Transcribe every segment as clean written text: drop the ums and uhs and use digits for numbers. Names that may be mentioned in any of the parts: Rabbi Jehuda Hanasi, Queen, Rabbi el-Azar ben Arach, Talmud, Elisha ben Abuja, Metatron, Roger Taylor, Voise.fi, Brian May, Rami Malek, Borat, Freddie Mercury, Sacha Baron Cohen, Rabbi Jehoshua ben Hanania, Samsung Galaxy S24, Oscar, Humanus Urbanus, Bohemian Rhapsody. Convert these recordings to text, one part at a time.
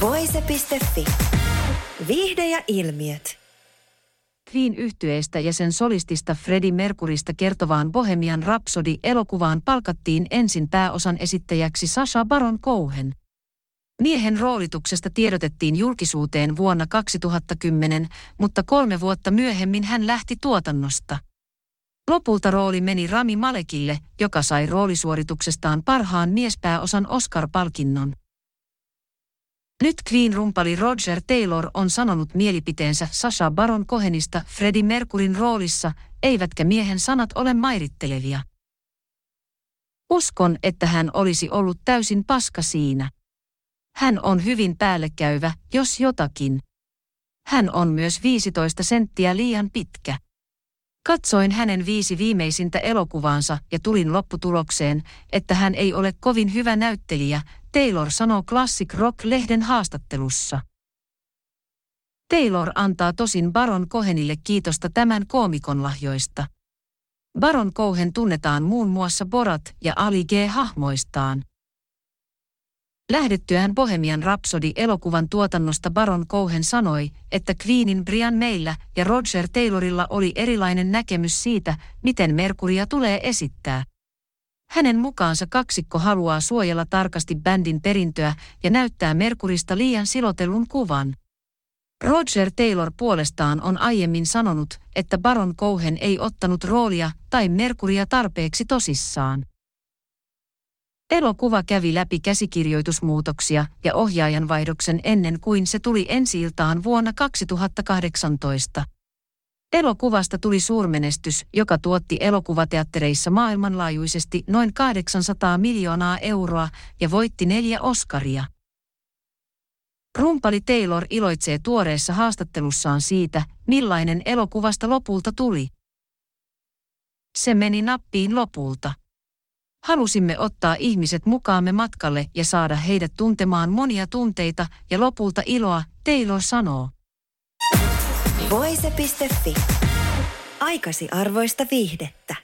Voise.fi. Viihde ja ilmiöt. Queen -yhtyeestä ja sen solistista Freddie Mercurysta kertovaan Bohemian Rhapsody-elokuvaan palkattiin ensin pääosan esittäjäksi Sacha Baron Cohen. Miehen roolituksesta tiedotettiin julkisuuteen vuonna 2010, mutta 3 vuotta myöhemmin hän lähti tuotannosta. Lopulta rooli meni Rami Malekille, joka sai roolisuorituksestaan parhaan miespääosan Oscar-palkinnon. Nyt Queen-rumpali Roger Taylor on sanonut mielipiteensä Sacha Baron Cohenista Freddie Mercuryn roolissa, eivätkä miehen sanat ole mairittelevia. Uskon, että hän olisi ollut täysin paska siinä. Hän on hyvin päällekäyvä, jos jotakin. Hän on myös 15 senttiä liian pitkä. Katsoin hänen 5 viimeisintä elokuvaansa ja tulin lopputulokseen, että hän ei ole kovin hyvä näyttelijä, Taylor sanoo Classic Rock-lehden haastattelussa. Taylor antaa tosin Baron Cohenille kiitosta tämän koomikon lahjoista. Baron Cohen tunnetaan muun muassa Borat ja Ali G-hahmoistaan. Lähdettyään Bohemian Rhapsody-elokuvan tuotannosta Baron Cohen sanoi, että Queenin Brian Maylla ja Roger Taylorilla oli erilainen näkemys siitä, miten Mercurya tulee esittää. Hänen mukaansa kaksikko haluaa suojella tarkasti bändin perintöä ja näyttää Mercurysta liian silotellun kuvan. Roger Taylor puolestaan on aiemmin sanonut, että Baron Cohen ei ottanut roolia tai Mercurya tarpeeksi tosissaan. Elokuva kävi läpi käsikirjoitusmuutoksia ja ohjaajan vaihdoksen ennen kuin se tuli ensi-iltaan vuonna 2018. Elokuvasta tuli suurmenestys, joka tuotti elokuvateattereissa maailmanlaajuisesti noin 800 miljoonaa € ja voitti 4 Oscaria. Rumpali Taylor iloitsee tuoreessa haastattelussaan siitä, millainen elokuvasta lopulta tuli. Se meni nappiin lopulta. Halusimme ottaa ihmiset mukaamme matkalle ja saada heidät tuntemaan monia tunteita ja lopulta iloa, Taylor sanoo. Voise.fi. Aikasi arvoista viihdettä.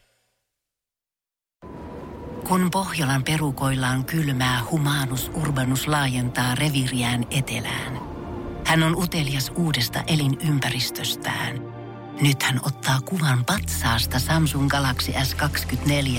Kun Pohjolan perukoillaan kylmää, Humanus Urbanus laajentaa reviiriään etelään. Hän on utelias uudesta elinympäristöstään. Nyt hän ottaa kuvan patsaasta Samsung Galaxy S24